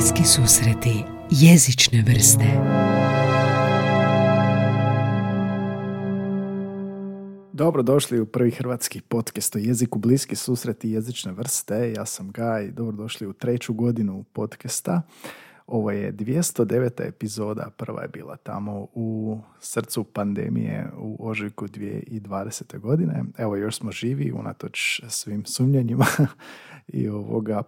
Bliski susreti jezične vrste. Dobrodošli u prvi hrvatski podcast o jeziku Bliski susreti jezične vrste. Ja sam Gaj, dobrodošli u 3. godinu podcasta. Ovo je 209. epizoda, prva je bila tamo u srcu pandemije u ožujku 2020. godine. Evo, još smo živi, unatoč svim sumnjanjima i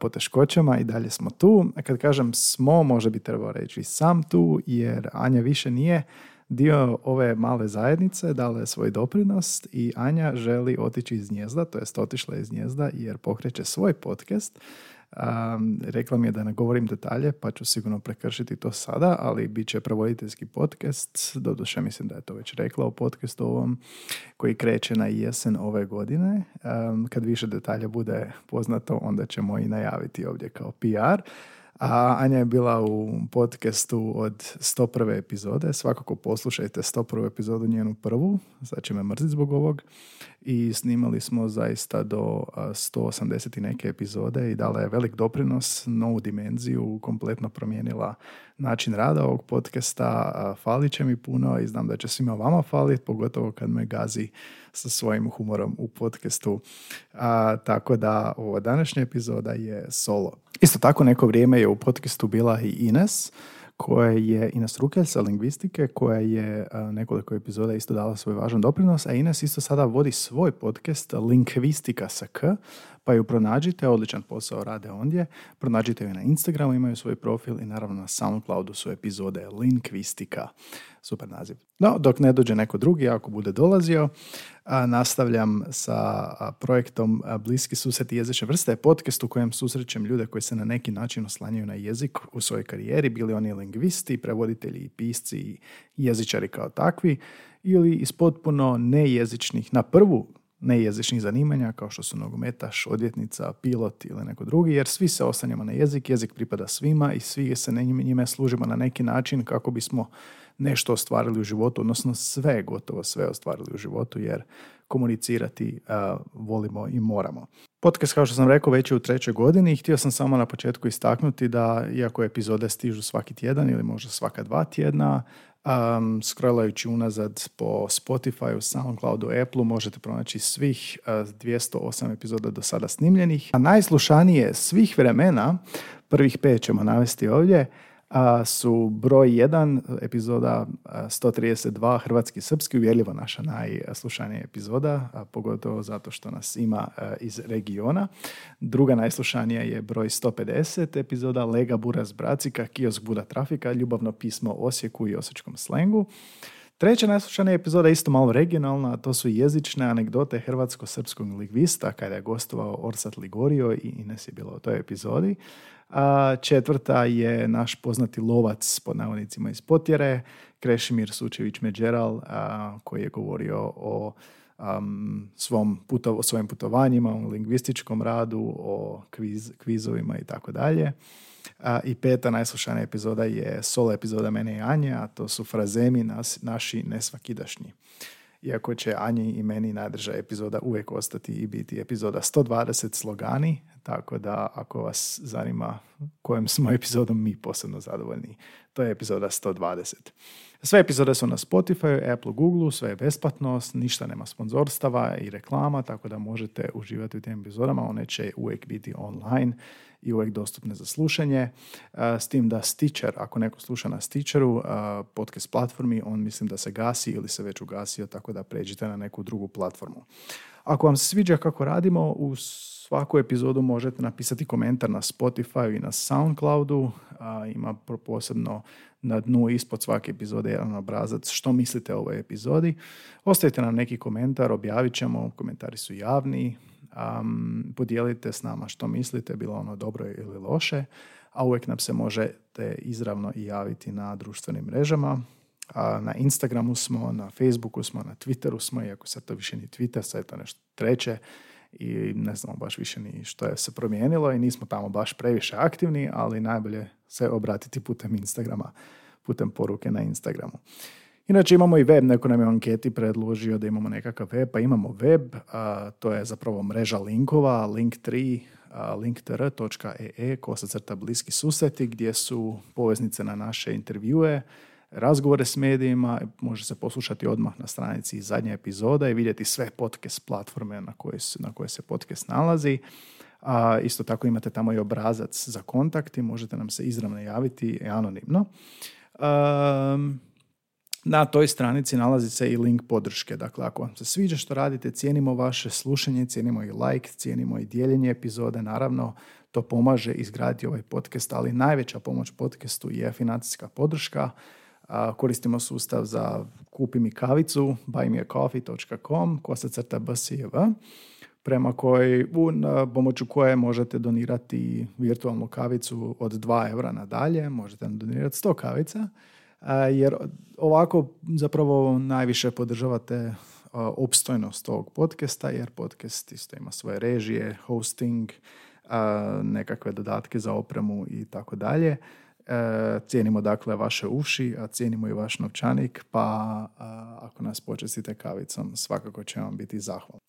poteškoćama, i dalje smo tu. Kad kažem smo, možda bi trebao reći sam tu, jer Anja više nije dio ove male zajednice, dala je svoj doprinos i Anja želi otići iz gnijezda, to jest otišla iz gnijezda jer pokreće svoj podcast. Rekla mi je da ne govorim detalje, pa ću sigurno prekršiti to sada, ali bit će prevoditeljski podcast, doduše mislim da je to već rekla o podcastu ovom, koji kreće na jesen ove godine. Kad više detalja bude poznato, onda ćemo i najaviti ovdje kao PR. A Anja je bila u podcastu od 101. epizode. Svakako poslušajte 101. epizodu, njenu prvu. Sad će me mrziti zbog ovog. I snimali smo zaista do 180 i neke epizode i dala je velik doprinos, novu dimenziju, kompletno promijenila način rada ovog podcasta. Falit će mi puno i znam da će svima vama faliti, pogotovo kad me gazi sa svojim humorom u podcastu. Tako da ova današnja epizoda je solo. Isto tako neko vrijeme je u podcastu bila i Ines Rukel sa Lingvistike, koja je nekoliko epizoda isto dala svoj važan doprinos, a Ines isto sada vodi svoj podcast Lingvistika sa K., pa ju pronađite, odličan posao rade ondje, pronađite ju na Instagramu, imaju svoj profil i naravno na SoundCloudu su epizode Lingvistika. Super naziv. No, dok ne dođe neko drugi, ako bude dolazio, nastavljam sa projektom Bliski susreti jezične vrste, podcast u kojem susrećem ljude koji se na neki način oslanjaju na jezik u svojoj karijeri, bili oni lingvisti, prevoditelji, pisci i jezičari kao takvi, ili iz potpuno nejezičnih, na prvu nejezičnih zanimanja, kao što su nogometaš, odvjetnica, pilot ili neko drugi, jer svi se oslanjamo na jezik, jezik pripada svima i svi se njime služimo na neki način kako bismo nešto ostvarili u životu, odnosno sve, gotovo sve ostvarili u životu, jer komunicirati volimo i moramo. Podcast, kao što sam rekao, već je u 3. godini i htio sam samo na početku istaknuti da, iako epizode stižu svaki tjedan ili možda svaka 2 tjedna, scrollajući unazad po Spotify, SoundCloudu, Appleu, možete pronaći svih 208 epizoda do sada snimljenih. A najslušanije svih vremena, prvih 5 ćemo navesti ovdje, su broj 1, epizoda 132, Hrvatski i srpski, uvjerljivo naša najslušanija epizoda, pogotovo zato što nas ima iz regiona. Druga najslušanija je broj 150, epizoda Lega, Buraz, Bracika, Kiosk, Buda, Trafika, Ljubavno pismo Osijeku i osječkom slengu. Treća najslušanija epizoda je isto malo regionalna, to su jezične anegdote hrvatsko-srpskog lingvista, kada je gostovao Orsat Ligorio i Ines je bila u toj epizodi. 4. je naš poznati lovac, pod navodnicima, iz Potjere, Krešimir Sučević Međeral, koji je govorio o svojim putovanjima, o lingvističkom radu, o kvizovima i tako dalje. I 5. najslušanija epizoda je solo epizoda mene i Anje, a to su frazemi naši nesvakidašnji. Iako će Anji i meni nadržaj epizoda uvijek ostati i biti epizoda 120 slogani, tako da ako vas zanima kojom smo epizodom mi posebno zadovoljni, to je epizoda 120. Sve epizode su na Spotify, Appleu, Googleu, sve je besplatno, ništa nema sponzorstava i reklama, tako da možete uživati u tim epizodama, one će uvijek biti online i uvijek dostupne za slušanje, s tim da Stitcher, ako neko sluša na Stitcheru, podcast platformi, on mislim da se gasi ili se već ugasio, tako da pređite na neku drugu platformu. Ako vam se sviđa kako radimo, u svaku epizodu možete napisati komentar na Spotify i na SoundCloudu. Ima posebno na dnu ispod svake epizode jedan obrazac što mislite o ovoj epizodi. Ostavite nam neki komentar, objavit ćemo, komentari su javni. Podijelite s nama što mislite, bilo ono dobro ili loše, a uvijek nam se možete izravno i javiti na društvenim mrežama. Na Instagramu smo, na Facebooku smo, na Twitteru smo, iako sad to više ni Twitter, sad je to nešto treće i ne znamo baš više ni što je se promijenilo i nismo tamo baš previše aktivni, ali najbolje se obratiti putem Instagrama, putem poruke na Instagramu. Inače imamo i web, neko nam je u anketi predložio da imamo nekakav web, pa imamo web, to je zapravo mreža linkova, Linktree, linktr.ee/bliski susreti gdje su poveznice na naše intervjue, razgovore s medijima, može se poslušati odmah na stranici zadnje epizode i vidjeti sve podcast platforme na koje se podcast nalazi. A isto tako imate tamo i obrazac za kontakt i možete nam se izravno javiti anonimno. Na toj stranici nalazi se i link podrške. Dakle, ako vam se sviđa što radite, cijenimo vaše slušanje, cijenimo i like, cijenimo i dijeljenje epizode. Naravno, to pomaže izgraditi ovaj podcast, ali najveća pomoć podcastu je financijska podrška. Koristimo sustav za kupi mi kavicu, buymeacoffee.com/bsjv, prema kojoj, pomoću koje možete donirati virtualnu kavicu od 2 € nadalje, možete nam donirati 100 kavica, jer ovako zapravo najviše podržavate opstojnost ovog podcasta, jer podcast isto ima svoje režije, hosting, nekakve dodatke za opremu i tako dalje. Cijenimo dakle vaše uši, a cijenimo i vaš novčanik, pa ako nas počestite kavicom, svakako će vam biti zahvalni.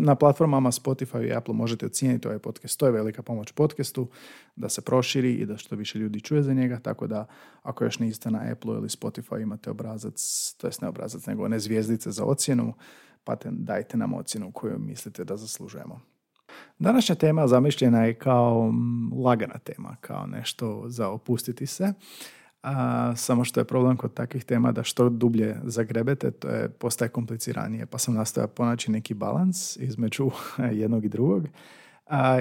Na platformama Spotify i Apple možete ocijeniti ovaj podcast. To je velika pomoć podcastu da se proširi i da što više ljudi čuje za njega, tako da ako još niste na Apple ili Spotify imate obrazac, to jest ne obrazac, nego one zvijezdice za ocjenu, pa dajte nam ocjenu koju mislite da zaslužujemo. Današnja tema zamišljena je kao lagana tema, kao nešto za opustiti se, samo što je problem kod takvih tema da što dublje zagrebete, to postaje kompliciranije, pa sam nastojao ponaći neki balans između jednog i drugog.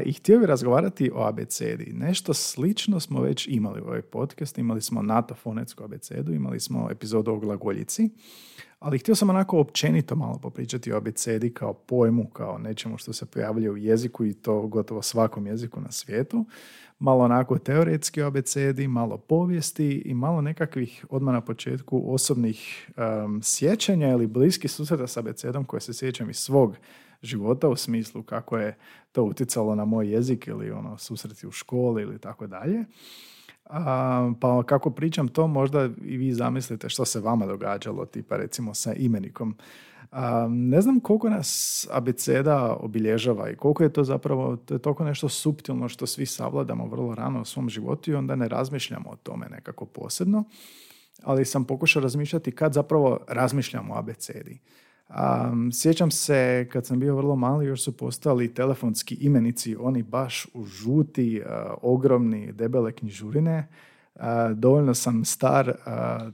I htio bih razgovarati o abecedi. Nešto slično smo već imali u ovaj podcast, imali smo NATO fonetsku abecedu, imali smo epizodu o glagoljici, ali htio sam onako općenito malo popričati o abecedi kao pojmu, kao nečemu što se pojavljuje u jeziku i to gotovo svakom jeziku na svijetu. Malo onako teoretski o abecedi, malo povijesti i malo nekakvih odmah na početku osobnih sjećanja ili bliskih susreta s abecedom koje se sjećam iz svog života u smislu kako je to utjecalo na moj jezik ili ono susreti u školi ili tako dalje. Pa kako pričam to, možda i vi zamislite što se vama događalo, tipa recimo sa imenikom. Ne znam koliko nas abeceda obilježava i koliko je to zapravo, to je toliko nešto suptilno što svi savladamo vrlo rano u svom životu i onda ne razmišljamo o tome nekako posebno, ali sam pokušao razmišljati kad zapravo razmišljamo o abecedi. Sjećam se kad sam bio vrlo mali, još su postali telefonski imenici, oni baš u žuti, ogromni, debele knjižurine. Dovoljno sam star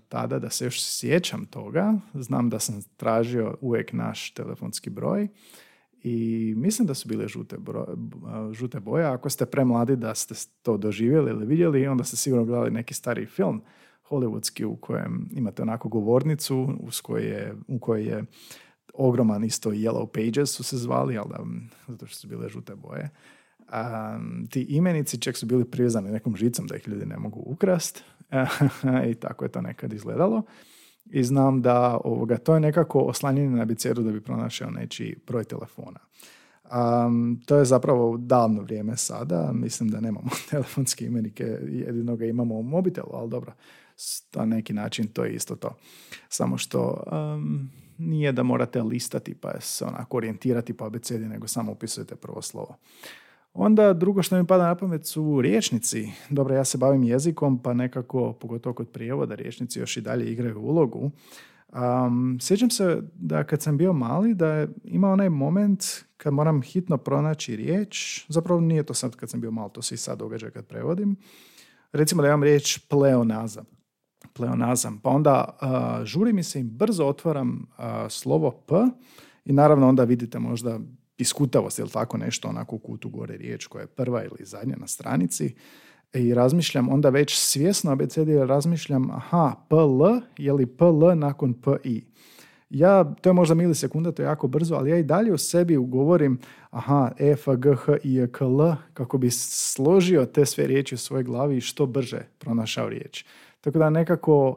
tada da se još sjećam toga. Znam da sam tražio uvijek naš telefonski broj i mislim da su bile žute boje. Ako ste premladi da ste to doživjeli ili vidjeli, onda ste sigurno gledali neki stariji film hollywoodski u kojem imate onako govornicu u kojoj je ogroman isto Yellow Pages su se zvali, ali zato što su bile žute boje. Ti imenici čak su bili privezani nekom žicom da ih ljudi ne mogu ukrast i tako je to nekad izgledalo. I znam da to je nekako oslanjanje na abecedu da bi pronašao nečiji broj telefona. To je zapravo davno vrijeme sada, mislim da nemamo telefonske imenike, jedino ga imamo u mobitelu, ali dobro, na neki način to je isto to. Samo što nije da morate listati pa se onako orijentirati po abecedi, nego samo upisujete prvo slovo. Onda drugo što mi pada na pamet su rječnici. Dobro, ja se bavim jezikom, pa nekako, pogotovo kod prijevoda, rječnici još i dalje igraju ulogu. Sjećam se da kad sam bio mali da ima onaj moment kad moram hitno pronaći riječ, zapravo nije to sad kad sam bio mali, to se i sad događa kad prevodim. Recimo da imam riječ pleonazam, pa onda žuri mi se i brzo otvaram slovo P i naravno onda vidite možda iskutavost ili tako nešto onako u kutu gore riječ koja je prva ili zadnja na stranici. I razmišljam, onda već svjesno abecedi razmišljam, PL, je li PL nakon PI? To je možda milisekunda, to je jako brzo, ali ja i dalje u sebi ugovorim, EFGHIKL, kako bi složio te sve riječi u svojoj glavi i što brže pronašao riječ. Tako da nekako,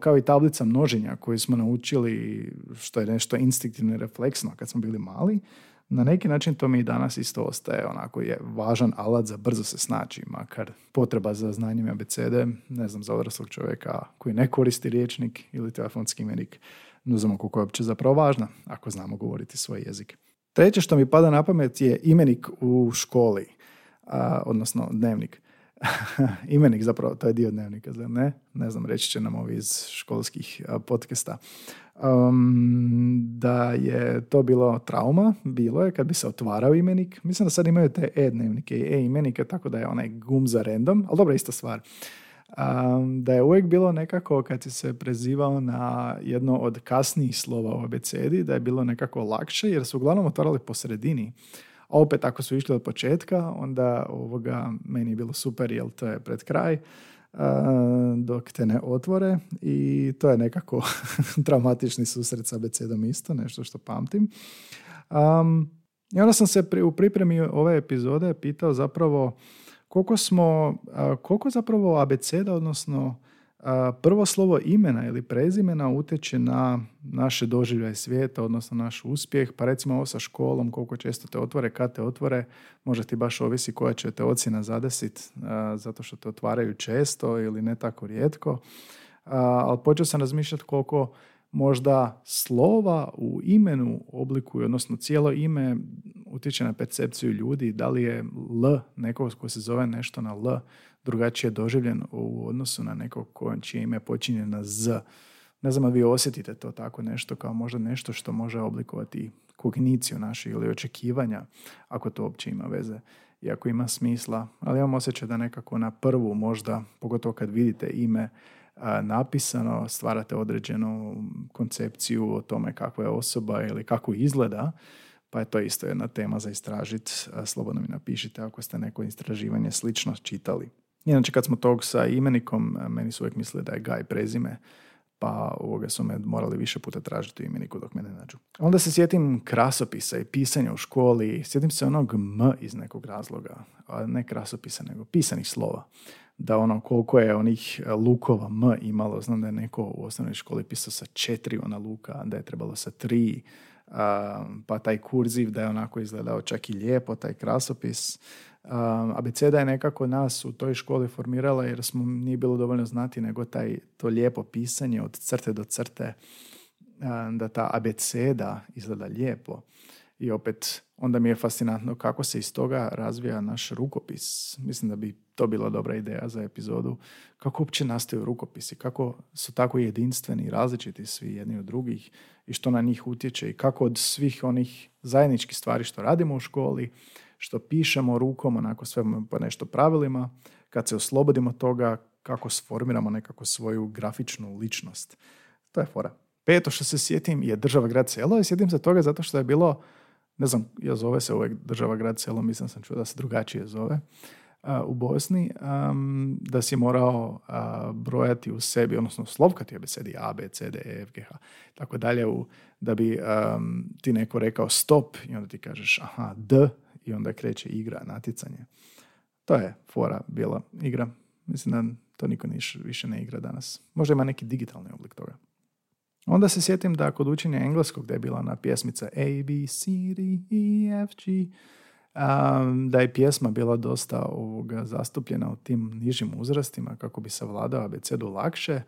kao i tablica množenja koju smo naučili, što je nešto instinktivno i refleksno kad smo bili mali, na neki način to mi i danas isto ostaje onako je važan alat za brzo se snaći, makar potreba za znanjem abecede, ne znam, za odraslog čovjeka koji ne koristi rječnik ili telefonski imenik, ne znamo koliko je uopće zapravo važna ako znamo govoriti svoj jezik. Treće što mi pada na pamet je imenik u školi. odnosno dnevnik. Imenik zapravo, to je dio dnevnika, zar ne? Ne znam, reći će nam ovi iz školskih podcasta. Da je to bilo trauma, bilo je kad bi se otvarao imenik. Mislim da sad imaju te e-dnevnike i e-imenike, tako da je onaj gum za random, ali dobra, ista stvar. Da je uvijek bilo nekako kad si se prezivao na jedno od kasnijih slova u abecedi, da je bilo nekako lakše jer su uglavnom otvarali po sredini. A opet ako su išli od početka, onda meni je bilo super jer to je pred kraj dok te ne otvore, i to je nekako traumatični susret sa abecedom isto, nešto što pamtim. I onda sam se u pripremi ove epizode pitao zapravo koliko zapravo abeceda, odnosno prvo slovo imena ili prezimena utječe na naše doživljaje svijeta, odnosno naš uspjeh. Pa recimo ovo sa školom, koliko često te otvore, kad te otvore, možda ti baš ovisi koja će te ocjena zadesiti, zato što te otvaraju često ili ne tako rijetko. Ali počeo sam razmišljati koliko možda slova u imenu oblikuju, odnosno cijelo ime utječe na percepciju ljudi, da li je L nekog ko se zove nešto na L drugačije doživljen u odnosu na nekog čije ime počinje na Z. Ne znam, vi osjetite to tako nešto kao možda nešto što može oblikovati kogniciju našu ili očekivanja, ako to uopće ima veze i ako ima smisla. Ali imam osjećaj da nekako na prvu možda, pogotovo kad vidite ime napisano, stvarate određenu koncepciju o tome kakva je osoba ili kako izgleda, pa je to isto jedna tema za istražiti. Slobodno mi napišite ako ste neko istraživanje slično čitali. Inače, kad smo tog sa imenikom, meni su uvijek mislili da je Gaj prezime, pa su me morali više puta tražiti u imeniku dok me ne nađu. Onda se sjetim krasopisa i pisanja u školi. Sjetim se onog M iz nekog razloga. Ne krasopisa, nego pisanih slova. Da koliko je onih lukova M imalo. Znam da je neko u osnovnoj školi pisao sa 4 ona luka, da je trebalo sa 3, pa taj kurziv da je onako izgledao čak i lijepo, taj krasopis. Abeceda je nekako nas u toj školi formirala jer nije bilo dovoljno znati nego to lijepo pisanje od crte do crte, da ta abeceda izgleda lijepo. I opet onda mi je fascinantno kako se iz toga razvija naš rukopis. Mislim da bi to bila dobra ideja za epizodu. Kako uopće nastaju rukopisi, kako su tako jedinstveni i različiti svi jedni od drugih i što na njih utječe i kako od svih onih zajedničkih stvari što radimo u školi, što pišemo rukom, onako sve po nešto pravilima, kad se oslobodimo toga, kako sformiramo nekako svoju grafičnu ličnost. To je fora. Peto što se sjetim je država, grad, selo, i sjetim se toga zato što je bilo, ne znam, ja zove se uvijek država, grad, selo, mislim sam čuo da se drugačije zove u Bosni, da si morao brojati u sebi, odnosno slovkati abecedi, A, B, C, D, E, F, G, H, tako dalje, da bi ti neko rekao stop i onda ti kažeš aha, D, i onda kreće igra, natjecanje. To je fora bila igra. Mislim da to niko više ne igra danas. Možda ima neki digitalni oblik toga. Onda se sjetim da kod učenja engleskog, gdje je bila ona pjesmica A, B, C, D, E, F, G, da je pjesma bila dosta zastupljena u tim nižim uzrastima kako bi savladao abecedu lakše.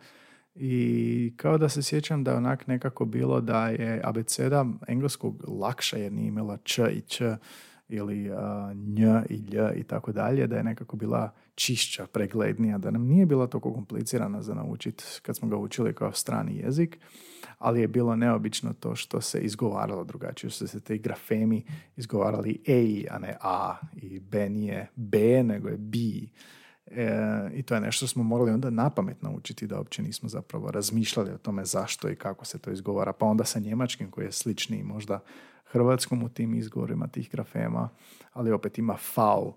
I kao da se sjećam da je onak nekako bilo da je abeceda engleskog lakša jer nije imala č i č ili nj i lj i tako dalje, da je nekako bila čišća, preglednija, da nam nije bila toliko komplicirana za naučiti kad smo ga učili kao strani jezik, ali je bilo neobično to što se izgovaralo drugačije, što se te grafemi izgovarali ej, a ne a, i b nije b, nego je bi. I to je nešto smo morali onda napamet naučiti, da uopće nismo zapravo razmišljali o tome zašto i kako se to izgovara. Pa onda sa njemačkim koji je sličniji možda hrvatskom u tim izgovorima tih grafema, ali opet ima faul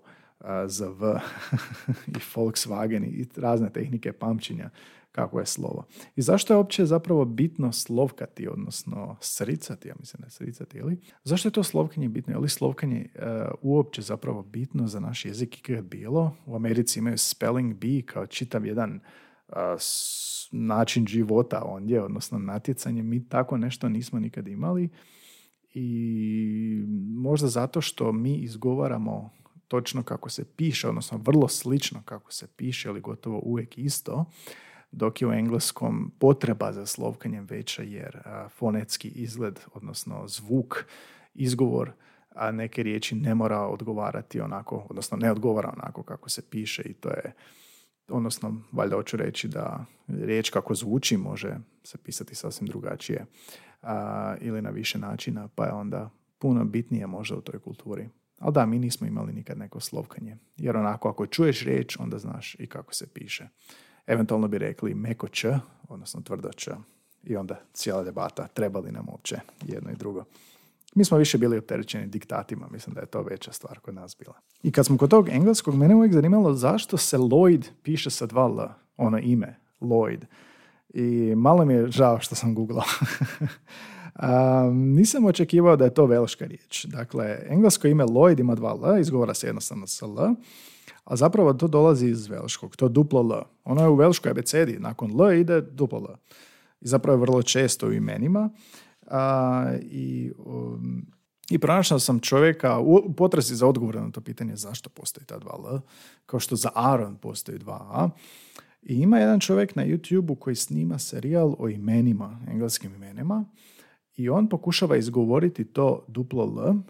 za v i Volkswagen i razne tehnike pamćenja kako je slovo. I zašto je uopće zapravo bitno slovkati, odnosno sricati, ja mislim da je sricati, ili? Zašto je to slovkanje bitno? Je li slovkanje uopće zapravo bitno za naš jezik, kako je bilo? U Americi imaju spelling bee kao čitav jedan način života ondje, odnosno natjecanje. Mi tako nešto nismo nikad imali. I možda zato što mi izgovaramo točno kako se piše, odnosno vrlo slično kako se piše, ali gotovo uvijek isto, dok je u engleskom potreba za slovkanjem veća jer fonetski izgled, odnosno zvuk, izgovor a neke riječi ne mora odgovarati onako, odnosno ne odgovara onako kako se piše i to je, odnosno, valjda hoću reći da riječ kako zvuči može se pisati sasvim drugačije ili na više načina, pa je onda puno bitnije možda u toj kulturi. Ali da, mi nismo imali nikad neko slovkanje, jer onako ako čuješ riječ, onda znaš i kako se piše. Eventualno bi rekli meko č, odnosno tvrdo č, i onda cijela debata, treba li nam uopće jedno i drugo. Mi smo više bili opterećeni diktatima, mislim da je to veća stvar kod nas bila. I kad smo kod tog engleskog, mene uvijek zanimalo zašto se Lloyd piše sa dva L, ono ime, Lloyd. I malo mi je žao što sam googlao. Nisam očekivao da je to velška riječ. Dakle, englesko ime Lloyd ima dva L, izgovara se jednostavno sa L, a zapravo to dolazi iz velškog, to duplo L. Ono je u velškoj abecedi, nakon L ide duplo L. I zapravo je vrlo često u imenima. I pronašao sam čovjeka u potrazi za odgovor na to pitanje zašto postoji ta dva L, kao što za Aaron postoji dva A. I ima jedan čovjek na YouTube-u koji snima serijal o imenima, engleskim imenima, i on pokušava izgovoriti to duplo L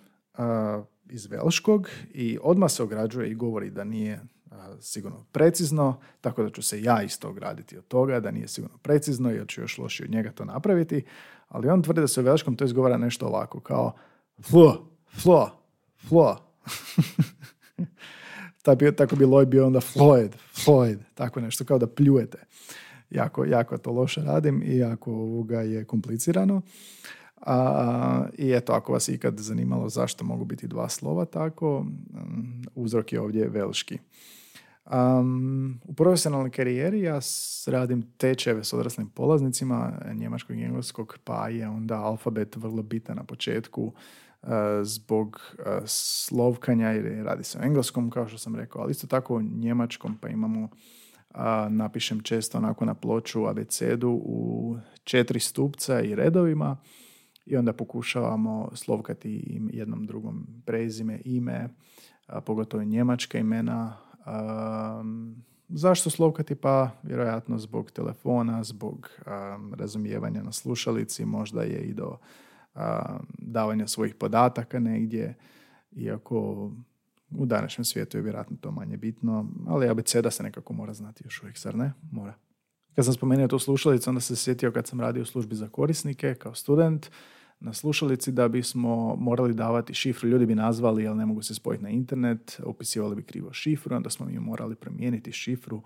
iz velškog i odmah se ograđuje i govori da nije sigurno precizno, tako da ću se ja isto ograditi od toga, da nije sigurno precizno jer ću još lošije od njega to napraviti, ali on tvrdi da se u velškom to izgovara nešto ovako, kao flo. Tako bi Lloyd bio onda Floyd, tako nešto, kao da pljujete. Jako to loše radim i jako ovoga je komplicirano. I eto, ako vas ikad zanimalo zašto mogu biti dva slova tako, uzrok je ovdje velški. U profesionalnoj karijeri ja radim tečeve s odraslim polaznicima njemačkog i engleskog, pa je onda alfabet vrlo bitan na početku zbog slovkanja, jer radi se o engleskom, kao što sam rekao, ali isto tako o njemačkom, pa imamo napišem često onako na ploču abecedu u 4 stupca i redovima i onda pokušavamo slovkati im jednom drugom prezime, ime, pogotovo njemačka imena. Zašto slovkati? Pa vjerojatno zbog telefona, zbog razumijevanja na slušalici, možda je i do davanja svojih podataka negdje, iako u današnjem svijetu je vjerojatno to manje bitno, ali abeceda se nekako mora znati još uvijek, zar ne? Mora. Kad sam spomenuo tu slušalicu, onda se sjetio kad sam radio u službi za korisnike kao student na slušalici da bismo morali davati šifru. Ljudi bi nazvali, ali ne mogu se spojiti na internet, upisivali bi krivo šifru, onda smo mi morali promijeniti šifru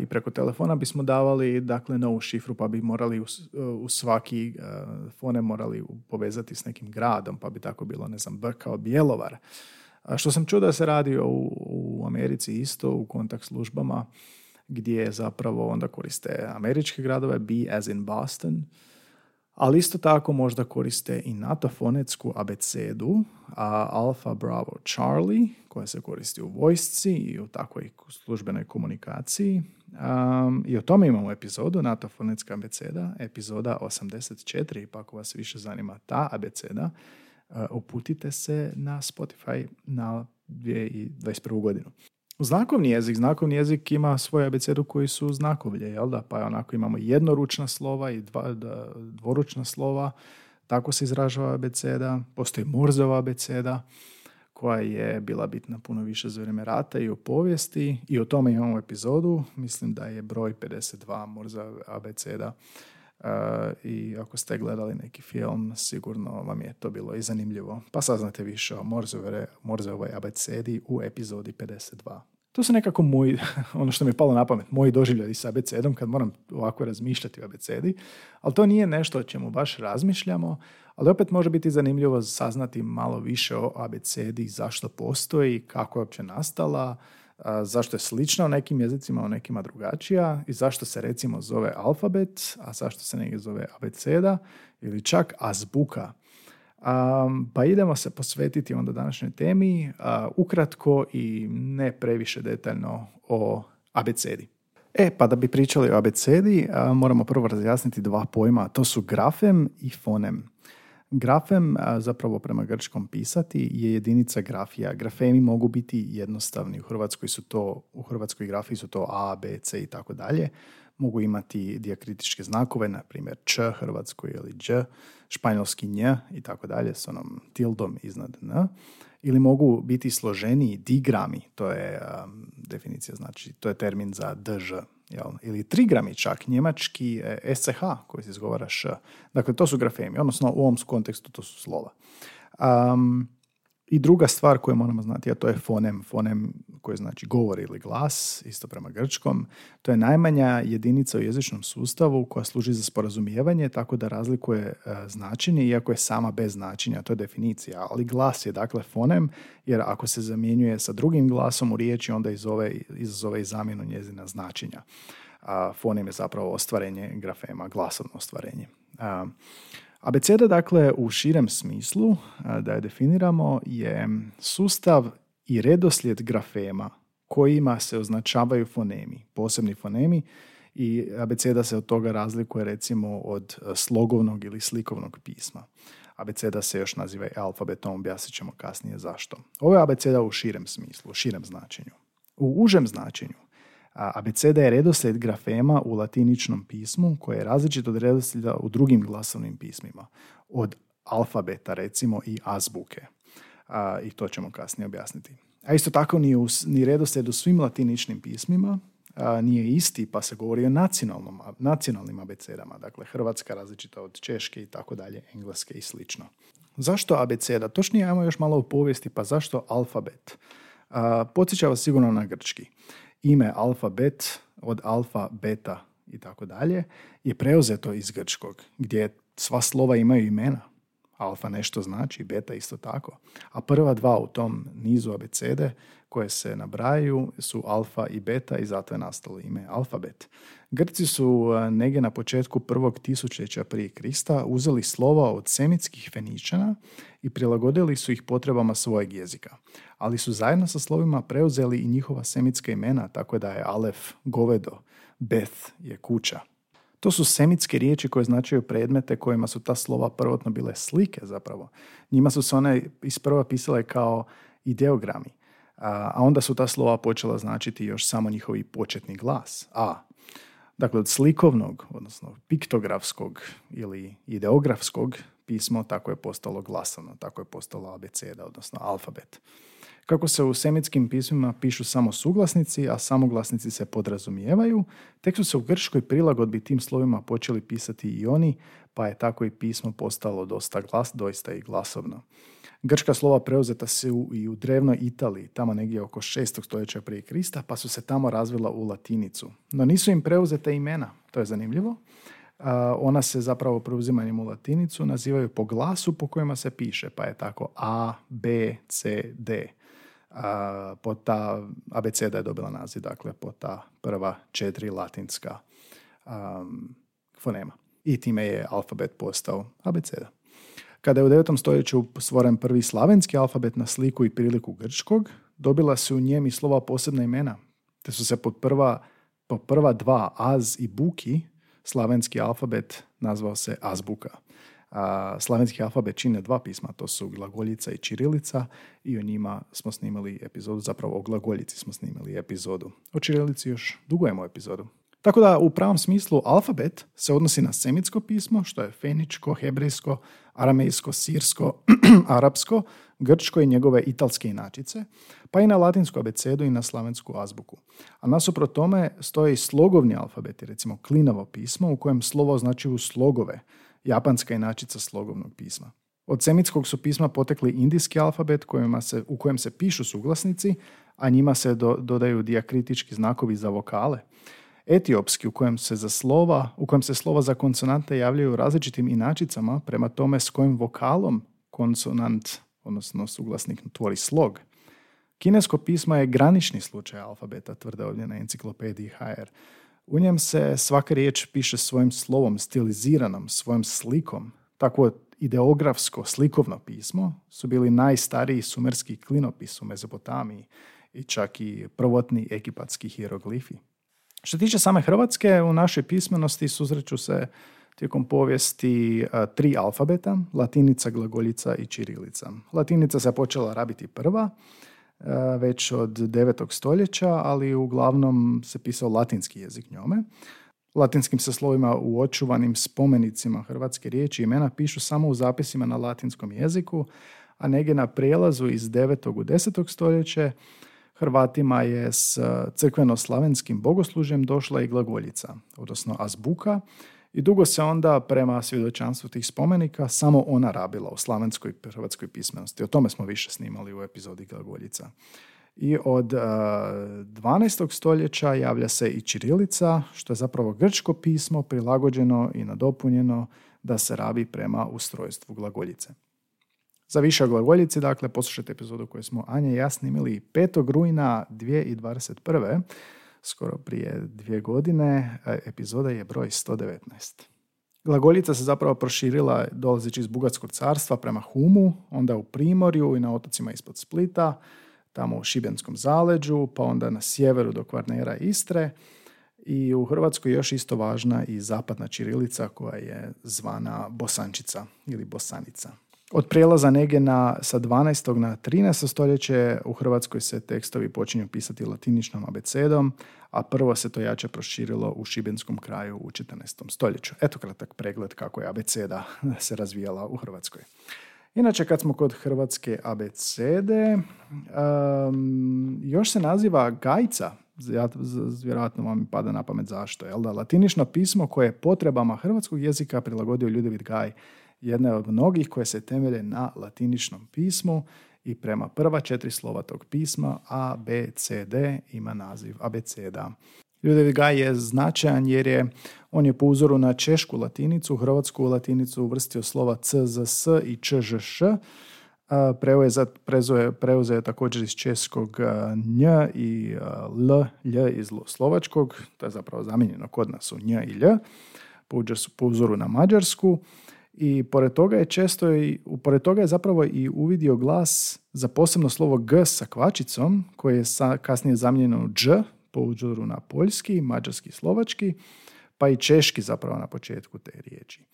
i preko telefona bismo davali dakle novu šifru, pa bi morali u svaki fone morali povezati s nekim gradom, pa bi tako bilo, ne znam, B kao Bjelovar. Što sam čuo da se radi u Americi isto, u kontakt službama, gdje zapravo onda koriste američke gradove, B as in Boston, ali isto tako možda koriste i NATO fonetsku abecedu, Alfa Bravo Charlie, koja se koristi u vojsci i u takvoj službenoj komunikaciji. I o tome imamo epizodu, NATO fonetska abeceda, epizoda 84, pa ako vas više zanima ta abeceda, uputite se na Spotify na 2021. godinu. Znakovni jezik ima svoju abecedu koji su znakovlje, jel da? Pa onako imamo jednoručna slova i dvoručna slova, tako se izražava abeceda. Postoji Morzeova abeceda koja je bila bitna puno više za vrijeme rata i u povijesti i o tome imamo epizodu, mislim da je broj 52 Morzeova abeceda. I ako ste gledali neki film, sigurno vam je to bilo i zanimljivo. Pa saznate više o Morzeovoj abecedi u epizodi 52. To su nekako moji, ono što mi je palo na pamet, moji doživljaj sa abecedom kad moram ovako razmišljati o abecedi, ali to nije nešto o čemu baš razmišljamo, ali opet može biti zanimljivo saznati malo više o abecedi, zašto postoji, kako je uopće nastala, zašto je slična u nekim jezicima, u nekima drugačija i zašto se recimo zove alfabet, a zašto se negdje zove abeceda ili čak azbuka. Pa idemo se posvetiti onda današnjoj temi ukratko i ne previše detaljno o abecedi. Pa da bi pričali o abecedi moramo prvo razjasniti dva pojma, to su grafem i fonem. Grafem, zapravo prema grčkom pisati, je jedinica grafija. Grafemi mogu biti jednostavni. U hrvatskoj grafiji su to A, B, C i tako dalje. Mogu imati dijakritičke znakove, na primjer Č, hrvatskoj ili Đ, španjolski Nj i tako dalje, s onom tildom iznad N. Ili mogu biti složeniji digrami, to je definicija, znači to je termin za DŽ. Jel? Ili trigrami čak, njemački SCH koji se izgovara š. Dakle, to su grafemi, odnosno u ovom kontekstu to su slova. I druga stvar koju moramo znati, a to je fonem. Fonem koji znači govor ili glas, isto prema grčkom. To je najmanja jedinica u jezičnom sustavu koja služi za sporazumijevanje, tako da razlikuje značenje, iako je sama bez značenja, to je definicija. Ali glas je dakle fonem, jer ako se zamjenjuje sa drugim glasom u riječi, onda izazove i zamjenu njezina značenja. Fonem je zapravo ostvarenje grafema, glasovno ostvarenje. Abeceda, dakle, u širem smislu, da je definiramo, je sustav i redoslijed grafema kojima se označavaju fonemi, posebni fonemi, i abeceda se od toga razlikuje, recimo, od slogovnog ili slikovnog pisma. Abeceda se još naziva alfabetom, objasnit ćemo kasnije zašto. Ovo je abeceda u širem smislu, u širem značenju. U užem značenju, abeceda je redoslijed grafema u latiničnom pismu koji je različit od redoslijeda u drugim glasovnim pismima, od alfabeta recimo i azbuke. I to ćemo kasnije objasniti. A isto tako ni redoslijed u svim latiničnim pismima nije isti, pa se govori o nacionalnim abecedama, dakle hrvatska različita od češke i tako dalje, engleske i slično. Zašto abeceda? Točnije, ajmo još malo u povijesti, pa zašto alfabet? Podsjeća vas sigurno na grčki. Ime alfabet, od alfa, beta i tako dalje, je preuzeto iz grčkog, gdje sva slova imaju imena. Alfa nešto znači, beta isto tako. A prva dva u tom nizu abecede koje se nabrajaju su alfa i beta i zato je nastalo ime alfabet. Grci su negdje na početku 1. tisućljeća prije Krista uzeli slova od semitskih Feničana i prilagodili su ih potrebama svojeg jezika. Ali su zajedno sa slovima preuzeli i njihova semitska imena, tako da je alef govedo, beth je kuća. To su semitske riječi koje značaju predmete kojima su ta slova prvotno bile slike zapravo. Njima su se one isprva pisale kao ideogrami, a onda su ta slova počela značiti još samo njihovi početni glas, a. Dakle, od slikovnog, odnosno piktografskog ili ideografskog pismo, tako je postalo glasovno, tako je postala abeceda, odnosno alfabet. Kako se u semitskim pismima pišu samo suglasnici, a samoglasnici se podrazumijevaju, tek su se u grčkoj prilagodbi tim slovima počeli pisati i oni, pa je tako i pismo postalo doista i glasovno. Grčka slova preuzeta su i u drevnoj Italiji, tamo negdje oko 6. stoljeća prije Krista, pa su se tamo razvila u latinicu. No nisu im preuzeta imena, to je zanimljivo. Ona se zapravo preuzimanjem u latinicu nazivaju po glasu po kojima se piše, pa je tako A, B, C, D. Po ta abeceda je dobila naziv, dakle, po ta prva 4 latinska fonema. I time je alfabet postao abeceda. Kada je u 9. stoljeću stvoren prvi slavenski alfabet na sliku i priliku grčkog, dobila su u njemu slova posebna imena, te su se po prva dva az i buki, slavenski alfabet nazvao se azbuka. Slavenski alfabet čine 2 pisma, to su glagoljica i ćirilica, i o njima smo snimali epizodu, zapravo o glagoljici smo snimali epizodu. O ćirilici još dugujemo epizodu. Tako da u pravom smislu alfabet se odnosi na semitsko pismo, što je feničko, hebrejsko, aramejsko, sirsko, arapsko, grčko i njegove italske inačice, pa i na latinsku abecedu i na slavensku azbuku. A nasuprot tome stoje i slogovni alfabeti, recimo klinovo pismo u kojem slovo označuju slogove, japanska inačica slogovnog pisma. Od semitskog su pisma potekli indijski alfabet u kojem se pišu suglasnici, a njima se dodaju dijakritički znakovi za vokale. Etiopski u kojem se slova za konsonante javljaju različitim inačicama, prema tome s kojim vokalom konsonant, odnosno suglasnik, tvori slog. Kinesko pismo je granični slučaj alfabeta, tvrde ovdje na enciklopediji HR. U njem se svaka riječ piše svojim slovom, stiliziranom, svojom slikom. Takvo ideografsko slikovno pismo su bili najstariji sumerski klinopis u Mezopotamiji i čak i prvotni egipatski hieroglifi. Što se tiče same Hrvatske, u našoj pismenosti susreću se tijekom povijesti tri alfabeta, latinica, glagoljica i ćirilica. Latinica se počela rabiti prva, već od 9. stoljeća, ali uglavnom se pisao latinski jezik njome. Latinskim se slovima u očuvanim spomenicima hrvatske riječi i imena pišu samo u zapisima na latinskom jeziku, a negdje na prijelazu iz 9. u 10. stoljeće Hrvatima je s crkveno-slavenskim bogoslužjem došla i glagoljica, odnosno azbuka, i dugo se onda prema svjedočanstvu tih spomenika samo ona rabila u slavenskoj hrvatskoj pismenosti. O tome smo više snimali u epizodi glagoljica. I od 12. stoljeća javlja se i ćirilica, što je zapravo grčko pismo prilagođeno i nadopunjeno da se rabi prema ustrojstvu glagoljice. Za više o glagoljici, dakle, poslušajte epizodu koju smo Anja i ja snimili 5. rujna 2021. Skoro prije 2 godine. Epizoda je broj 119. Glagoljica se zapravo proširila dolazeći iz Bugarskog carstva prema Humu, onda u Primorju i na otocima ispod Splita, tamo u Šibenskom zaleđu, pa onda na sjeveru do Kvarnera Istre. I u Hrvatskoj još isto važna i zapadna ćirilica koja je zvana bosančica ili bosanica. Od prijelaza negdje sa 12. na 13. stoljeće u Hrvatskoj se tekstovi počinju pisati latiničnom abecedom, a prvo se to jače proširilo u šibenskom kraju u 14. stoljeću. Eto kratak pregled kako je abeceda se razvijala u Hrvatskoj. Inače, kad smo kod hrvatske abecede, još se naziva gajca. Vjerojatno vam pada na pamet zašto. Latinično pismo koje je potrebama hrvatskog jezika prilagodio Ljudevit Gaj, jedna od mnogih koje se temelje na latiničnom pismu i prema prva 4 slova tog pisma, A, B, C, D, ima naziv abeceda. Ljudevit Gaj je značajan jer on je po uzoru na češku latinicu, hrvatsku latinicu uvrstio slova C, Z, S i Č, Ž, Š. Preuzeo je također iz českog nj i l, lj iz slovačkog, to je zapravo zamijenjeno kod nas u nj i lj, po uzoru na mađarsku. I pored toga je zapravo i uvidio glas za posebno slovo G sa kvačicom, koje je kasnije zamijenjeno u Dž, po uzoru na poljski, mađarski i slovački, pa i češki zapravo na početku te riječi.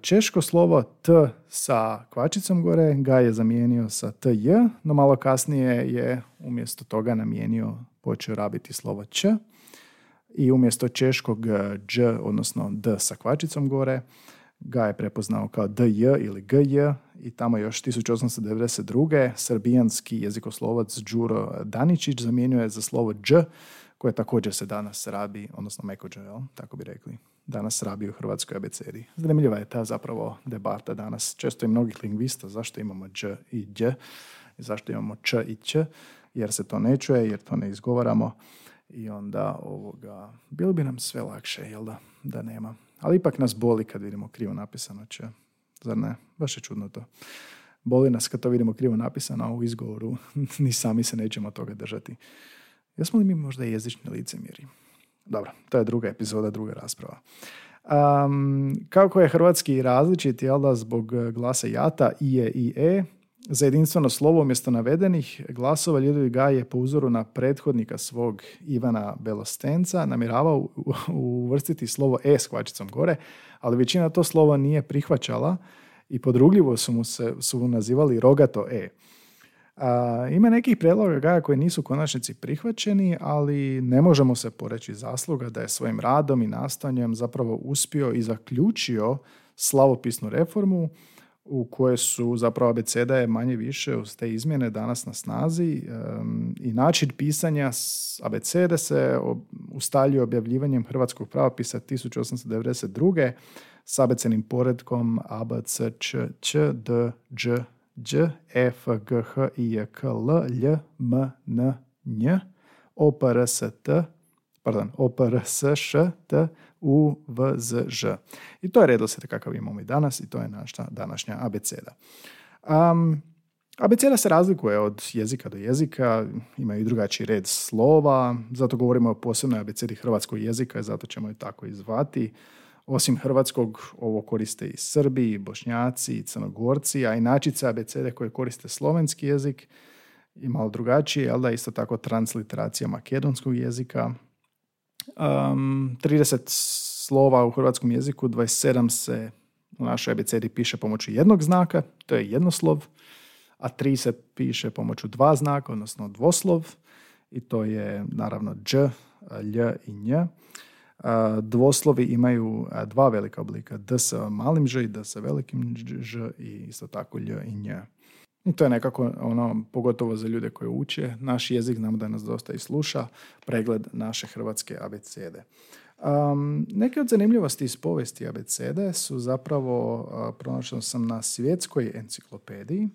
Češko slovo T sa kvačicom gore ga je zamijenio sa TJ, no malo kasnije je umjesto toga počeo rabiti slovo Č i umjesto češkog Dž, odnosno D sa kvačicom gore, ga je prepoznao kao DJ ili GJ i tamo još 1892. srbijanski jezikoslovac Đuro Daničić zamijenio je za slovo Đ, koje također se danas rabi, odnosno mekođe, tako bi rekli, danas rabi u hrvatskoj abecedi. Zanimljiva je ta zapravo debata danas. Često i mnogih lingvista zašto imamo Đ i Đ, zašto imamo Č i Ć, jer se to ne čuje, jer to ne izgovaramo i onda bilo bi nam sve lakše, da nema. Ali ipak nas boli kad vidimo krivo napisano Č. Zar ne? Baš je čudno to. Boli nas kad to vidimo krivo napisano, a u izgovoru ni sami se nećemo toga držati. Jesmo li mi možda jezični licemjeri? Dobro, to je druga epizoda, druga rasprava. Kako je hrvatski različit, zbog glasa jata, ije i e, za jedinstveno slovo umjesto navedenih glasova Ljudevit Gaj je po uzoru na prethodnika svog Ivana Belostenca namjeravao uvrstiti slovo E s kvačicom gore, ali većina to slovo nije prihvaćala i podrugljivo su mu nazivali rogato E. Ima nekih prijedloga Gaja koji nisu u konačnici prihvaćeni, ali ne možemo se poreći zasluga da je svojim radom i nastojanjem zapravo uspio i zaključio slavopisnu reformu u kojoj su zapravo abeceda je manje više uz te izmjene danas na snazi i način pisanja abecede se ustaljio objavljivanjem hrvatskog pravopisa 1892. s abecednim poredkom A, B, C, Č, Ć, D, Đ, Đ, E, F, G, H, I, J, K, L, L, M, N, Nj, O, P, R, S, T, T, U, V, Z, Ž. I to je redoslijed kakav imamo i danas i to je naša današnja abeceda. Abeceda se razlikuje od jezika do jezika, imaju i drugačiji red slova, zato govorimo o posebnoj abecedi hrvatskog jezika i zato ćemo je tako i zvati. Osim hrvatskog, ovo koriste i Srbi, i Bošnjaci, i Crnogorci, a inačice abecede koje koriste slovenski jezik i malo drugačije, isto tako transliteracija makedonskog jezika. 30 slova u hrvatskom jeziku, 27 se u našoj abecedi piše pomoću jednog znaka, to je jednoslov, a 3 se piše pomoću dva znaka, odnosno dvoslov, i to je naravno dž, lj i nj. Dvoslovi imaju dva velika oblika, d sa malim ž i d sa velikim ž i isto tako lj i nj. I to je nekako, ono, pogotovo za ljude koji uče naš jezik, znamo da nas dosta i sluša, pregled naše hrvatske abecede. Neke od zanimljivosti iz povijesti abecede su zapravo, pronašao sam na svjetskoj enciklopediji,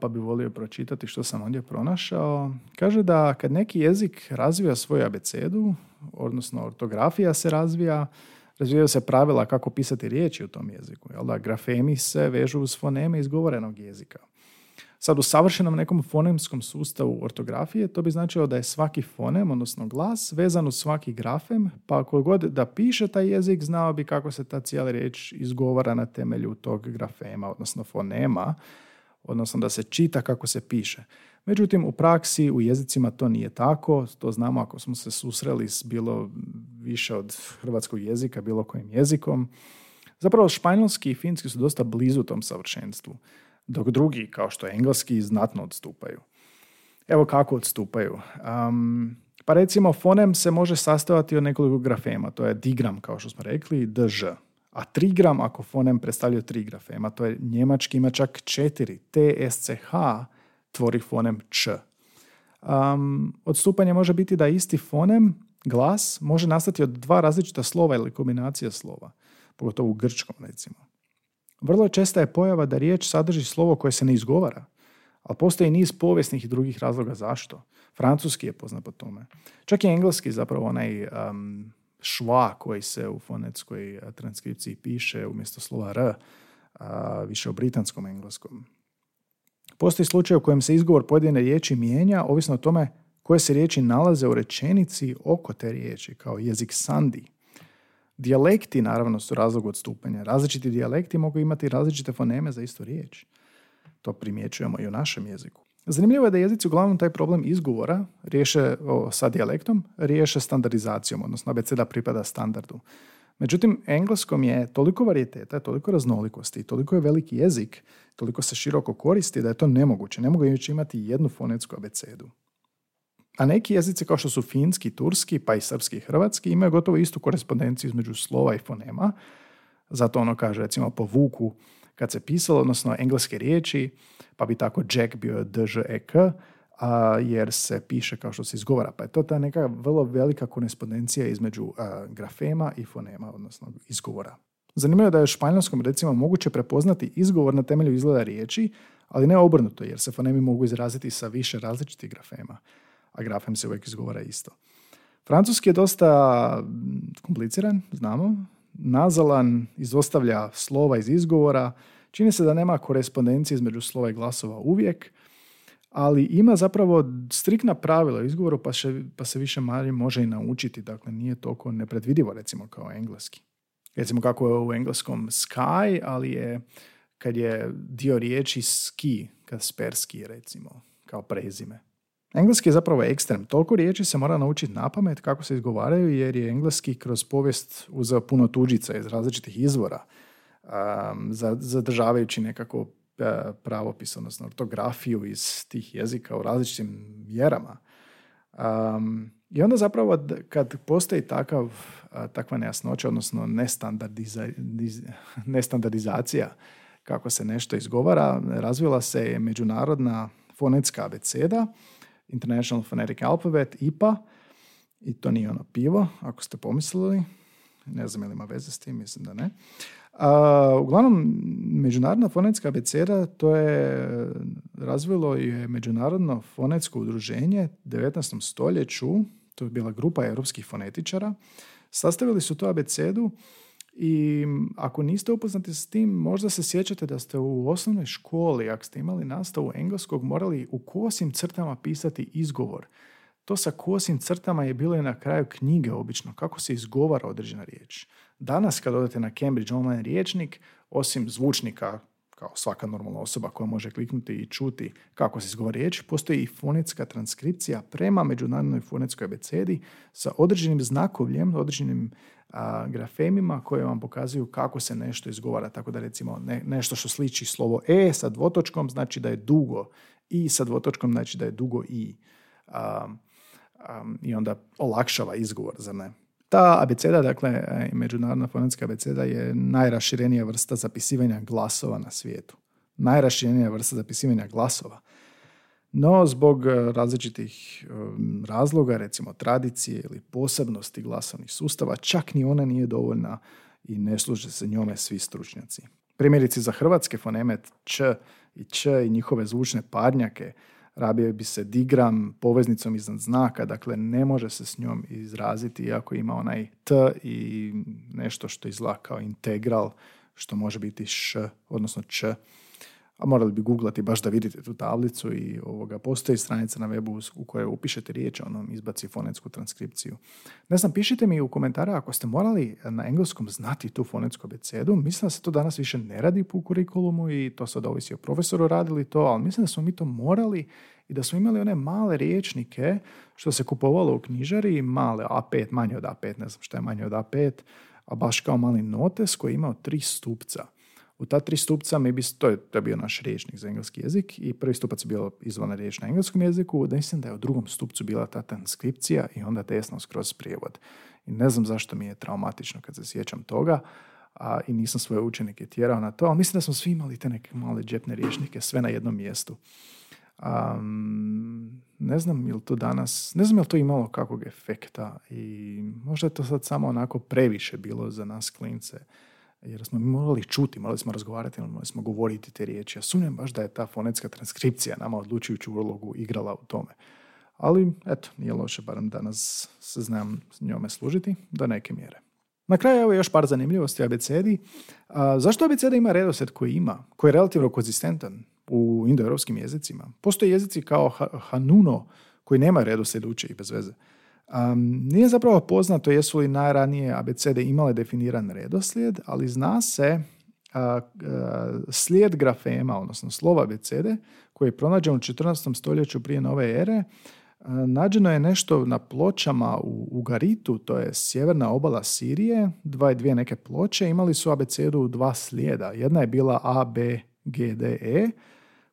pa bi volio pročitati što sam ovdje pronašao. Kaže da kad neki jezik razvija svoju abecedu, odnosno ortografija se razvija, razvijaju se pravila kako pisati riječi u tom jeziku. Jel da, grafemi se vežu uz foneme izgovorenog jezika. Sad u savršenom nekom fonemskom sustavu ortografije to bi značilo da je svaki fonem, odnosno glas, vezan uz svaki grafem, pa ako god da piše taj jezik, znao bi kako se ta cijela riječ izgovara na temelju tog grafema, odnosno fonema, odnosno da se čita kako se piše. Međutim, u praksi, u jezicima to nije tako, to znamo ako smo se susreli s bilo više od hrvatskog jezika, bilo kojim jezikom. Zapravo, španjolski i finski su dosta blizu tom savršenstvu, dok drugi, kao što je engleski, znatno odstupaju. Evo kako odstupaju. Pa recimo, fonem se može sastojati od nekoliko grafema, to je digram, kao što smo rekli, dž. A trigram, ako fonem predstavlja tri grafema, to je njemački, ima čak 4, TSCH tvori fonem č. Odstupanje može biti da isti fonem, glas, može nastati od dva različita slova ili kombinacija slova, pogotovo u grčkom recimo. Vrlo česta je pojava da riječ sadrži slovo koje se ne izgovara, ali postoji niz povijesnih i drugih razloga zašto. Francuski je poznat po tome. Čak i engleski zapravo onaj... šva koji se u fonetskoj transkripciji piše umjesto slova r, više u britanskom engleskom. Postoji slučaj u kojem se izgovor pojedine riječi mijenja ovisno o tome koje se riječi nalaze u rečenici oko te riječi, kao jezik sandi. Dijalekti, naravno, su razlog odstupanja. Različiti dijalekti mogu imati različite foneme za istu riječ. To primjećujemo i u našem jeziku. Zanimljivo je da jezici uglavnom taj problem izgovora sa dijalektom riješe standardizacijom, odnosno abeceda pripada standardu. Međutim, engleskom je toliko varijeteta, toliko raznolikosti, toliko je veliki jezik, toliko se široko koristi da je to nemoguće. Ne mogu imati jednu fonetsku abecedu. A neki jezici kao što su finski, turski, pa i srpski i hrvatski imaju gotovo istu korespondenciju između slova i fonema. Zato ono kaže recimo po vuku kad se pisalo, odnosno engleske riječi, pa bi tako Jack bio DŽEK, jer se piše kao što se izgovara. Pa je to ta neka vrlo velika korespondencija između grafema i fonema, odnosno izgovora. Zanimljivo je da je u španjolskom recimo moguće prepoznati izgovor na temelju izgleda riječi, ali ne obrnuto, jer se fonemi mogu izraziti sa više različitih grafema, a grafem se uvijek izgovara isto. Francuski je dosta kompliciran, znamo, nazalan, izostavlja slova iz izgovora, čini se da nema korespondencije između slova i glasova uvijek, ali ima zapravo striktna pravila u izgovoru pa se više manje može i naučiti, dakle nije toliko nepredvidivo recimo kao engleski. Recimo kako je u engleskom sky, ali je kad je dio riječi ski, kasperski recimo, kao prezime. Engleski je zapravo ekstrem. Toliko riječi se mora naučiti napamet kako se izgovaraju, jer je engleski kroz povijest uzeo puno tuđica iz različitih izvora, zadržavajući nekako pravopis, odnosno ortografiju iz tih jezika u različitim mjerama. I onda zapravo kad postoji takva nejasnoća, odnosno nestandardizacija kako se nešto izgovara, razvila se je međunarodna fonetska abeceda, International Phonetic Alphabet, IPA, i to nije ono pivo, ako ste pomislili. Ne znam je li ima veze s tim, mislim da ne. Uglavnom, međunarodna fonetska abeceda, to je razvilo i međunarodno fonetsko udruženje u 19. stoljeću, to je bila grupa europskih fonetičara, sastavili su tu abecedu i ako niste upoznati s tim, možda se sjećate da ste u osnovnoj školi, ako ste imali nastavu engleskog, morali u kosim crtama pisati izgovor. To sa kosim crtama je bilo i na kraju knjige obično, kako se izgovara određena riječ. Danas kad odete na Cambridge Online rječnik, osim zvučnika kao svaka normalna osoba koja može kliknuti i čuti kako se izgovara riječ, postoji i fonetska transkripcija prema međunarodnoj fonetskoj abecedi sa određenim znakovljem, određenim grafemima koje vam pokazuju kako se nešto izgovara. Tako da recimo nešto što sliči slovo E sa dvotočkom znači da je dugo, I sa dvotočkom znači da je dugo I. I onda olakšava izgovor, zar ne? Ta abeceda, dakle, međunarodna fonetska abeceda je najraširenija vrsta zapisivanja glasova na svijetu. Najraširenija vrsta zapisivanja glasova. No, zbog različitih razloga, recimo tradicije ili posebnosti glasovnih sustava, čak ni ona nije dovoljna i ne služe se njome svi stručnjaci. Primjerice za hrvatske foneme č i njihove zvučne parnjake rabio bi se digram poveznicom iznad znaka, dakle ne može se s njom izraziti iako ima onaj t i nešto što izgleda kao integral, što može biti š, odnosno č. A morali bi googlati baš da vidite tu tablicu i postoji stranica na webu u kojoj upišete riječ, ono izbaci fonetsku transkripciju. Ne znam, pišite mi u komentare ako ste morali na engleskom znati tu fonetsku abecedu. Mislim da se to danas više ne radi po kurikulumu i to sad ovisi o profesoru radili to, ali mislim da smo mi to morali i da smo imali one male riječnike što se kupovalo u knjižari, male A5, manje od A5, ne znam šta je manje od A5, a baš kao mali notes koji je imao 3 stupca. U ta 3 stupca, to je bio naš riječnik za engleski jezik i prvi stupac je bio izvorna riječ na engleskom jeziku, da mislim da je u drugom stupcu bila ta transkripcija i onda desno skroz prijevod. I ne znam zašto mi je traumatično kad se sjećam toga i nisam svoje učenike tjerao na to, ali mislim da smo svi imali te neke male džepne riječnike, sve na jednom mjestu. Ne znam je li to danas, ne znam je li to imalo kakvog efekta i možda je to sad samo onako previše bilo za nas klince. Jer smo morali čuti, morali smo razgovarati, morali smo govoriti te riječi. Ja sumnjam baš da je ta fonetska transkripcija nama odlučujuću ulogu igrala u tome. Ali, eto, nije loše, barem danas se znam njome služiti do neke mjere. Na kraju, evo još par zanimljivosti o abecedi. Zašto abeceda ima redoslijed koji je relativno konzistentan u indoeuropskim jezicima? Postoje jezici kao Hanuno koji nema redoslijed uče i bez veze. Nije zapravo poznato jesu li najranije abecede imale definiran redoslijed, ali zna se slijed grafema, odnosno slova abecede, koji je pronađen u 14. stoljeću prije nove ere. Nađeno je nešto na pločama u Ugaritu, to je sjeverna obala Sirije, 22 neke ploče, imali su abecedu u 2 slijeda. Jedna je bila A, B, G, D, E,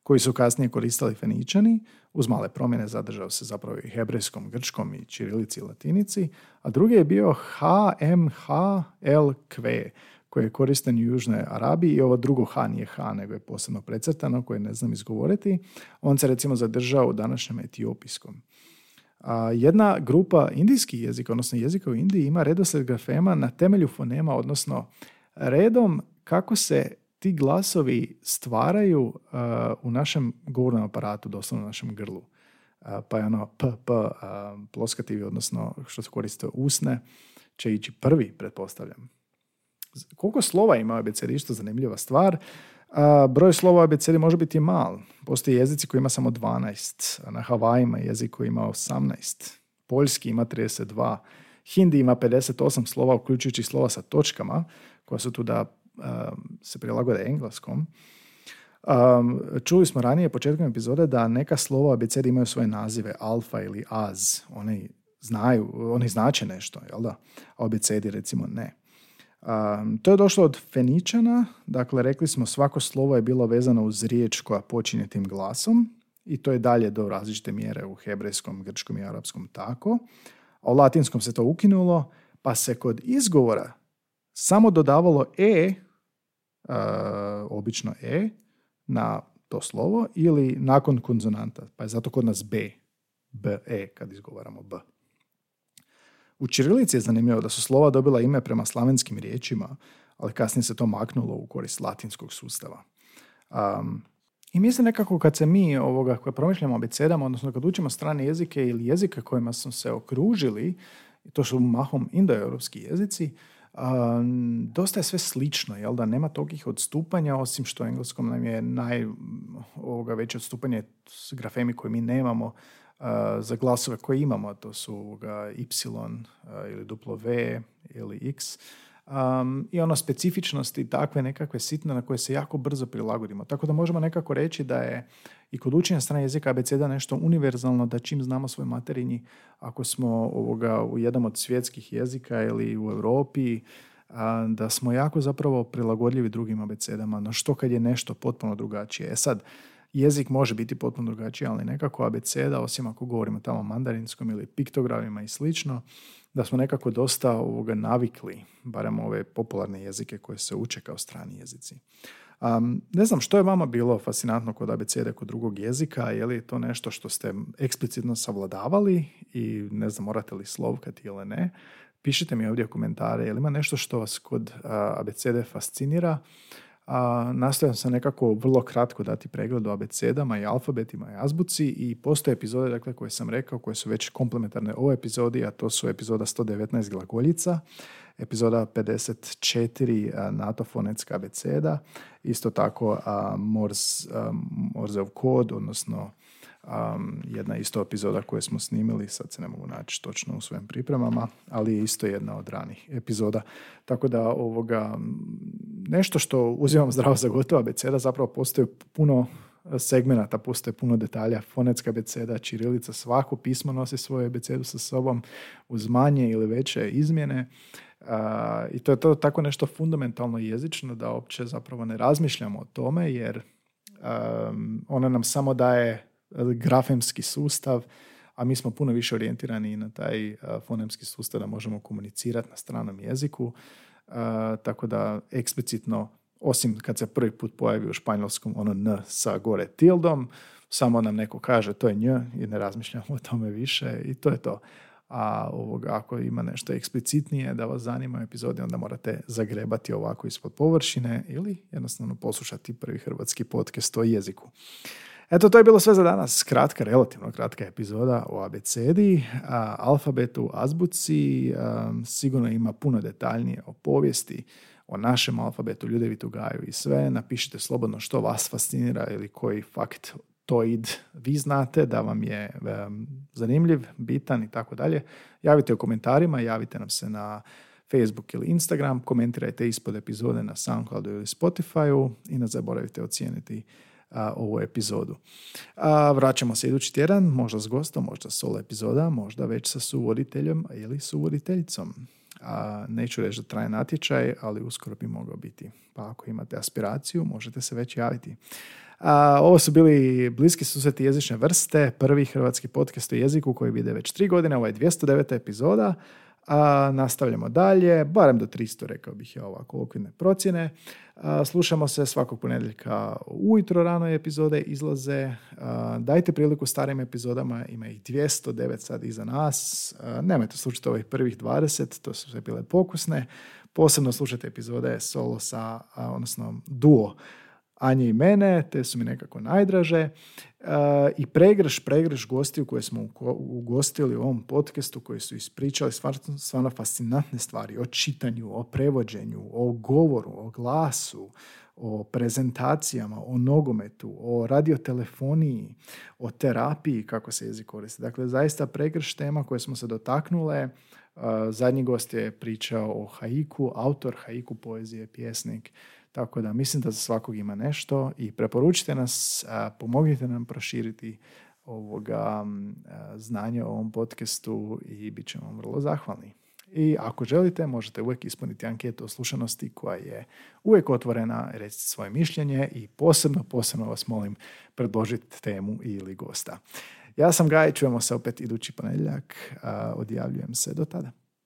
koji su kasnije koristili Feničani, uz male promjene zadržao se zapravo i hebrejskom, grčkom i čirilici i latinici, a drugi je bio HMHLQ, koji je koristen u Južnoj Arabiji i ovo drugo H nije H, nego je posebno precrtano, koje ne znam izgovoriti. On se recimo zadržao u današnjem etiopijskom. Jedna grupa indijskih jezika, odnosno jezika u Indiji, ima redoslijed grafema na temelju fonema, odnosno redom kako se ti glasovi stvaraju u našem govornom aparatu, doslovno u našem grlu. Pa je ono p, ploskativi, odnosno što se koriste usne, će ići prvi, pretpostavljam. Koliko slova ima u abecedi, što je zanimljiva stvar. Broj slova u abecedi može biti mal. Postoji jezici koji ima samo 12, na Havajima jezik koji ima 18, poljski ima 32, hindi ima 58 slova, uključujući slova sa točkama, koja su tu da se prilagode engleskom. Čuli smo ranije početkom epizode da neka slova u abecedi imaju svoje nazive, alfa ili az. Oni znače nešto, jel da? A u abecedi recimo ne. To je došlo od Feničana, dakle rekli smo svako slovo je bilo vezano uz riječ koja počinje tim glasom i to je dalje do različite mjere u hebrejskom, grčkom i arapskom tako. A u latinskom se to ukinulo, pa se kod izgovora samo dodavalo e, obično e, na to slovo ili nakon konzonanta, pa je zato kod nas b, b, e, kad izgovaramo b. U čirilici je zanimljivo da su slova dobila ime prema slavenskim riječima, ali kasnije se to maknulo u korist latinskog sustava. I mislim nekako kad se mi koje promišljamo abecedama, odnosno kad učimo strane jezike ili jezike kojima smo se okružili, to su mahom indoeuropski jezici, dosta je sve slično, jel da? Nema togih odstupanja, osim što u engleskom nam je veće odstupanje s grafemi koje mi nemamo za glasove koje imamo, to su y ili duplo v ili x. i ono specifičnosti takve nekakve sitne na koje se jako brzo prilagodimo. Tako da možemo nekako reći da je i kod učenja strane jezika abeceda nešto univerzalno, da čim znamo svoj materinji, ako smo u jednom od svjetskih jezika ili u Europi, da smo jako zapravo prilagodljivi drugim abecedama, no što kad je nešto potpuno drugačije. E sad, jezik može biti potpuno drugačiji, ali nekako abeceda, osim ako govorimo tamo mandarinskom ili piktogramima i slično, da smo nekako dosta navikli, barem ove popularne jezike koje se uče kao strani jezici. Ne znam, što je vama bilo fascinantno kod abecede, kod drugog jezika? Je li to nešto što ste eksplicitno savladavali i ne znam, morate li slovkati ili ne? Pišite mi ovdje komentare, je li ima nešto što vas kod abecede fascinira? Nastojam sam nekako vrlo kratko dati pregled o abecedama i alfabetima i azbuci, i postoje epizode, dakle, koje sam rekao, koje su već komplementarne ovoj epizodi, a to su epizoda 119 glagoljica, epizoda 54 NATO-fonetska abeceda, isto tako Morzeov kod, odnosno jedna isto epizoda koju smo snimili, sad se ne mogu naći točno u svojim pripremama, ali je isto jedna od ranih epizoda. Tako da nešto što uzimam zdravo za gotovo, abeceda, zapravo postoji puno segmenata, postoje puno detalja. Fonetska abeceda, ćirilica, svako pismo nosi svoju abecedu sa sobom uz manje ili veće izmjene. I to je to tako nešto fundamentalno jezično da uopće zapravo ne razmišljamo o tome, jer ona nam samo daje grafemski sustav, a mi smo puno više orijentirani na taj fonemski sustav da možemo komunicirati na stranom jeziku, tako da eksplicitno, osim kad se prvi put pojavi u španjolskom ono n sa gore tildom, samo nam neko kaže to je nj i ne razmišljamo o tome više i to je to. A ako ima nešto eksplicitnije da vas zanima u epizodi, onda morate zagrebati ovako ispod površine ili jednostavno poslušati prvi hrvatski podcast o jeziku. Eto, to je bilo sve za danas. Kratka, relativno kratka epizoda o abecedi, alfabetu, azbuci. Sigurno ima puno detaljnije o povijesti, o našem alfabetu, Ljudevitu Gaju i sve. Napišite slobodno što vas fascinira ili koji fakt toid vi znate da vam je zanimljiv, bitan i tako dalje. Javite u komentarima, javite nam se na Facebook ili Instagram, komentirajte ispod epizode na SoundCloudu ili Spotifyu i ne zaboravite ocijeniti ovu epizodu. Vraćamo se idući tjedan, možda s gostom, možda solo epizoda, možda već sa suvoditeljem ili suvoditeljicom. Neću reći da traje natječaj, ali uskoro bi mogao biti. Pa ako imate aspiraciju, možete se već javiti. Ovo su bili Bliski susreti jezične vrste, prvi hrvatski podcast o jeziku koji vide već 3 godine, ovo je 209. epizoda. Nastavljamo dalje, barem do 300, rekao bih ja ovako, okvirne procjene. Slušamo se svakog ponedjeljka ujutro, rano epizode izlaze. Dajte priliku starim epizodama, ima ih 209 sad iza nas. Nemojte slušati ovih prvih 20, to su sve bile pokusne. Posebno slušajte epizode solo sa, odnosno duo Anje i mene, te su mi nekako najdraže. I pregrš gostiju koje smo ugostili u ovom podcastu, koji su ispričali stvarno fascinantne stvari o čitanju, o prevođenju, o govoru, o glasu, o prezentacijama, o nogometu, o radiotelefoniji, o terapiji, kako se jezik koristi. Dakle, zaista pregrš tema koje smo se dotaknule. Zadnji gost je pričao o haiku, autor haiku poezije, pjesnik. Tako da mislim da za svakog ima nešto i preporučite nas, pomognite nam proširiti znanje o ovom podcastu i bit ćemo vam vrlo zahvalni. I ako želite, možete uvijek ispuniti anketu o slušanosti koja je uvijek otvorena, recite svoje mišljenje i posebno vas molim predložiti temu ili gosta. Ja sam Gaj, čujemo se opet idući ponedjeljak, odjavljujem se do tada.